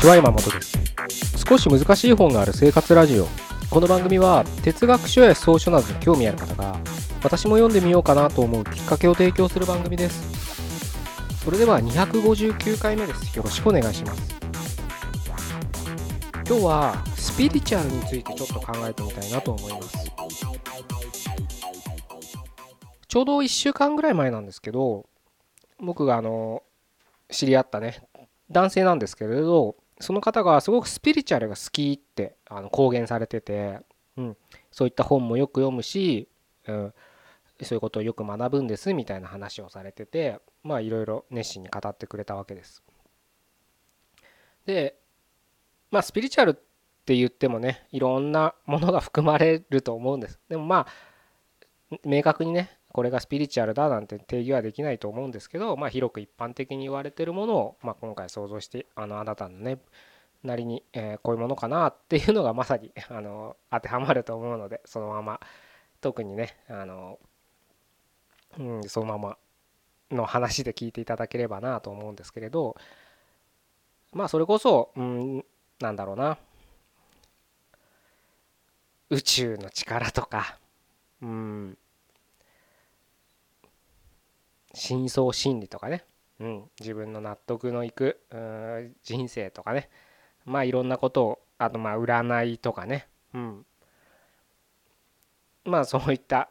ちは山本です。少し難しい本がある生活ラジオ。この番組は哲学書や草書などに興味ある方が、私も読んでみようかなと思うきっかけを提供する番組です。それでは259回目です。よろしくお願いします。今日はスピリチュアルについてちょっと考えてみたいなと思います。ちょうど1週間ぐらい前なんですけど、僕が知り合ったね、男性なんですけれど、その方がすごくスピリチュアルが好きって公言されてて、そういった本もよく読むし、そういうことをよく学ぶんですみたいな話をされてて、いろいろ熱心に語ってくれたわけです。で、スピリチュアルって言ってもね、いろんなものが含まれると思うんです。でも明確にね、これがスピリチュアルだなんて定義はできないと思うんですけど、広く一般的に言われているものを、今回想像して、あなたのねなりに、こういうものかなっていうのがまさに当てはまると思うので、そのまま特にねそのままの話で聞いていただければなと思うんですけれど、それこそなんだろうな、宇宙の力とか、深層心理とかね、自分の納得のいく人生とかね、いろんなことを、あと占いとかね、そういった、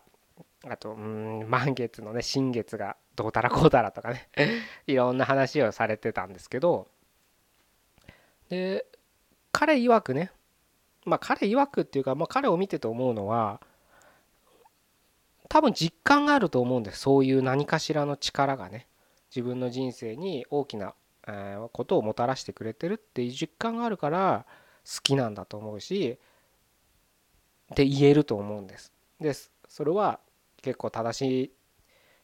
あと満月のね、新月がどうたらこうたらとかねいろんな話をされてたんですけど、で彼曰くね、彼曰くっていうか、彼を見てと思うのは、多分実感があると思うんです。そういう何かしらの力がね、自分の人生に大きなことをもたらしてくれてるっていう実感があるから好きなんだと思うし、って言えると思うんです。で、それは結構正しい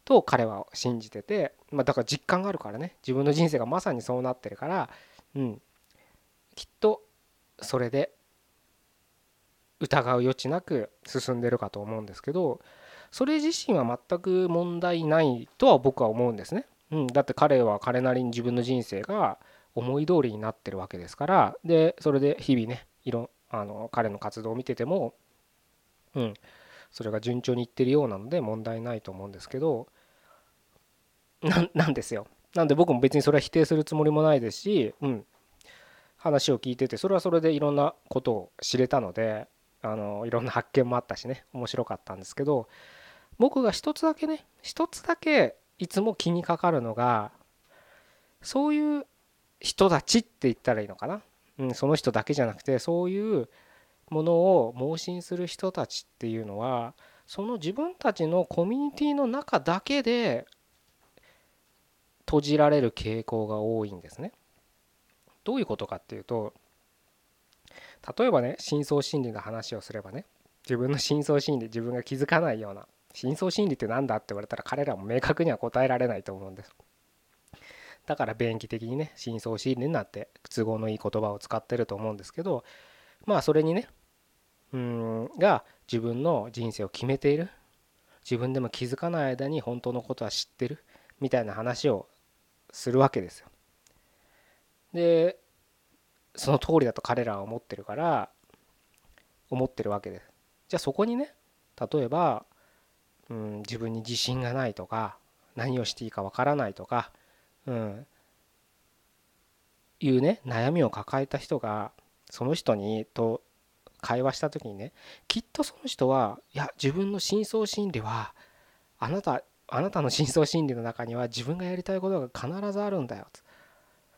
と彼は信じてて、だから実感があるからね、自分の人生がまさにそうなってるから、きっとそれで疑う余地なく進んでるかと思うんですけど、それ自身は全く問題ないとは僕は思うんですね。だって彼は彼なりに自分の人生が思い通りになってるわけですから。でそれで日々ね、彼の活動を見てても、それが順調にいってるようなので問題ないと思うんですけど、なんですよ。なんで僕も別にそれは否定するつもりもないですし、話を聞いててそれはそれでいろんなことを知れたので、いろんな発見もあったしね、面白かったんですけど、僕が一つだけいつも気にかかるのが、そういう人たちって言ったらいいのかな、その人だけじゃなくて、そういうものを盲信する人たちっていうのは、その自分たちのコミュニティの中だけで閉じられる傾向が多いんですね。どういうことかっていうと、例えばね、深層心理の話をすればね、自分の深層心理、自分が気づかないような深層心理ってなんだって言われたら、彼らも明確には答えられないと思うんです。だから便宜的にね、深層心理になって都合のいい言葉を使ってると思うんですけど、それにねが自分の人生を決めている、自分でも気づかない間に本当のことは知ってるみたいな話をするわけですよ。でその通りだと彼らは思ってるわけです。じゃあそこにね、例えば自分に自信がないとか、何をしていいかわからないとかいうね、悩みを抱えた人がその人にと会話した時にね、きっとその人は、いや自分の深層心理は、あなたの深層心理の中には自分がやりたいことが必ずあるんだよ。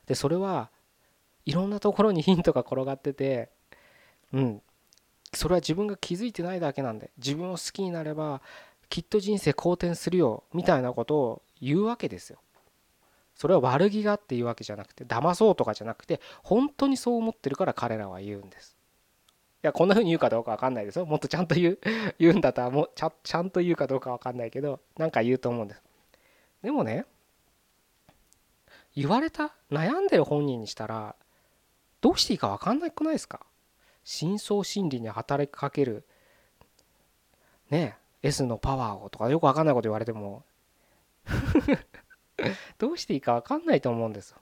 でそれはいろんなところにヒントが転がってて、それは自分が気づいてないだけなんで、自分を好きになればきっと人生好転するよみたいなことを言うわけですよ。それは悪気がっていうわけじゃなくて、騙そうとかじゃなくて、本当にそう思ってるから彼らは言うんです。いやこんな風に言うかどうか分かんないですよ。もっとちゃんと言うんだったらもうちゃんと言うかどうか分かんないけど、なんか言うと思うんです。でもね、言われた悩んでる本人にしたら、どうしていいか分かんなくないですか。深層心理に働きかけるねえ S のパワーをとか、よく分かんないこと言われてもどうしていいか分かんないと思うんですよ。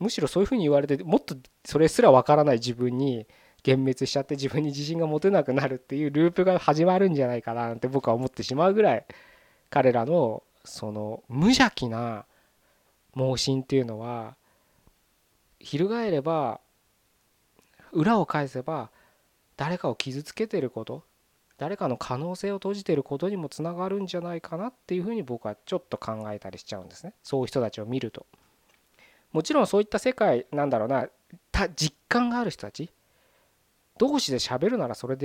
むしろそういうふうに言われてもっとそれすら分からない自分に幻滅しちゃって自分に自信が持てなくなるっていうループが始まるんじゃないかなって僕は思ってしまうぐらい、彼らのその無邪気な妄信っていうのは翻れば、裏を返せば誰かを傷つけてること、誰かの可能性を閉じてることにもつながるんじゃないかなっていうふうに僕はちょっと考えたりしちゃうんですね。そういう人たちを見ると。もちろんそういった世界なんだろうな、実感がある人たち同士で喋るならそれで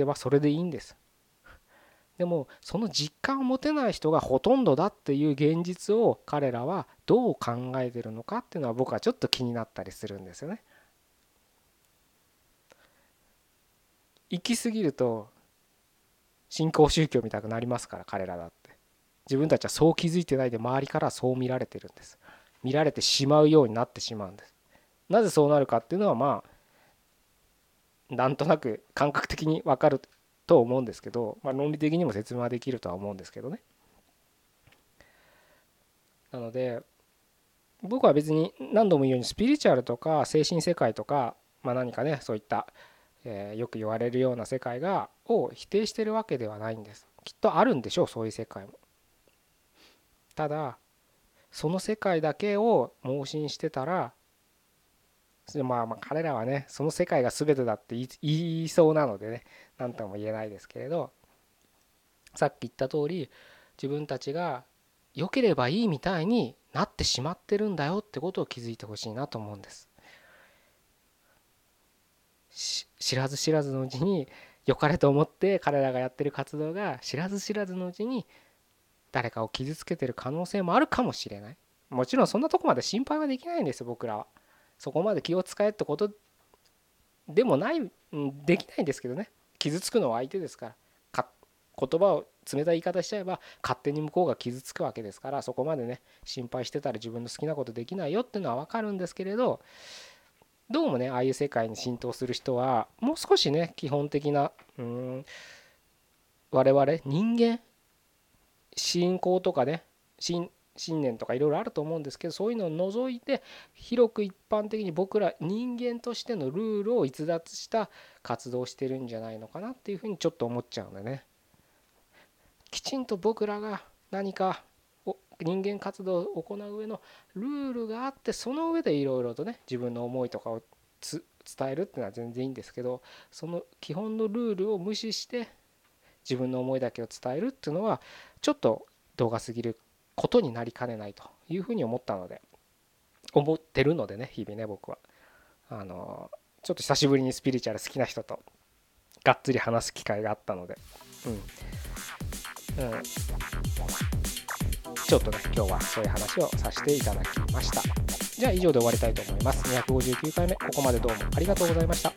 いいんです。でもその実感を持てない人がほとんどだっていう現実を彼らはどう考えてるのかっていうのは僕はちょっと気になったりするんですよね。行き過ぎると新興宗教みたくなりますから、彼らだって自分たちはそう気づいてないで周りからそう見られてるんです。見られてしまうようになってしまうんです。なぜそうなるかっていうのはまあなんとなく感覚的に分かると思うんですけど、まあ論理的にも説明はできるとは思うんですけどね。なので僕は別に何度も言うようにスピリチュアルとか精神世界とか、まあ何かねそういったよく言われるような世界を否定してるわけではないんです。きっとあるんでしょう、そういう世界も。ただその世界だけを妄信してたら、まあ彼らはねその世界が全てだって言いそうなのでね、何とも言えないですけれど、さっき言った通り自分たちが良ければいいみたいになってしまってるんだよってことを気づいてほしいなと思うんです。知らず知らずのうちに良かれと思って彼らがやってる活動が知らず知らずのうちに誰かを傷つけてる可能性もあるかもしれない。もちろんそんなとこまで心配はできないんですよ、僕らは。そこまで気を使えってことでもない、できないんですけどね。傷つくのは相手ですから、言葉を冷たい言い方しちゃえば勝手に向こうが傷つくわけですから、そこまでね心配してたら自分の好きなことできないよっていうのは分かるんですけれど、どうもねああいう世界に浸透する人はもう少しね基本的な我々人間信仰とかね信念とかいろいろあると思うんですけど、そういうのを除いて広く一般的に僕ら人間としてのルールを逸脱した活動をしてるんじゃないのかなっていうふうにちょっと思っちゃうんだね。きちんと僕らが何か人間活動を行う上のルールがあって、その上でいろいろとね自分の思いとかを伝えるっていうのは全然いいんですけど、その基本のルールを無視して自分の思いだけを伝えるっていうのはちょっと度が過ぎることになりかねないというふうに思ってるのでね、日々ね僕はちょっと久しぶりにスピリチュアル好きな人とがっつり話す機会があったので、ちょっとね今日はそういう話をさせていただきました。じゃあ以上で終わりたいと思います。259回目、ここまでどうもありがとうございました。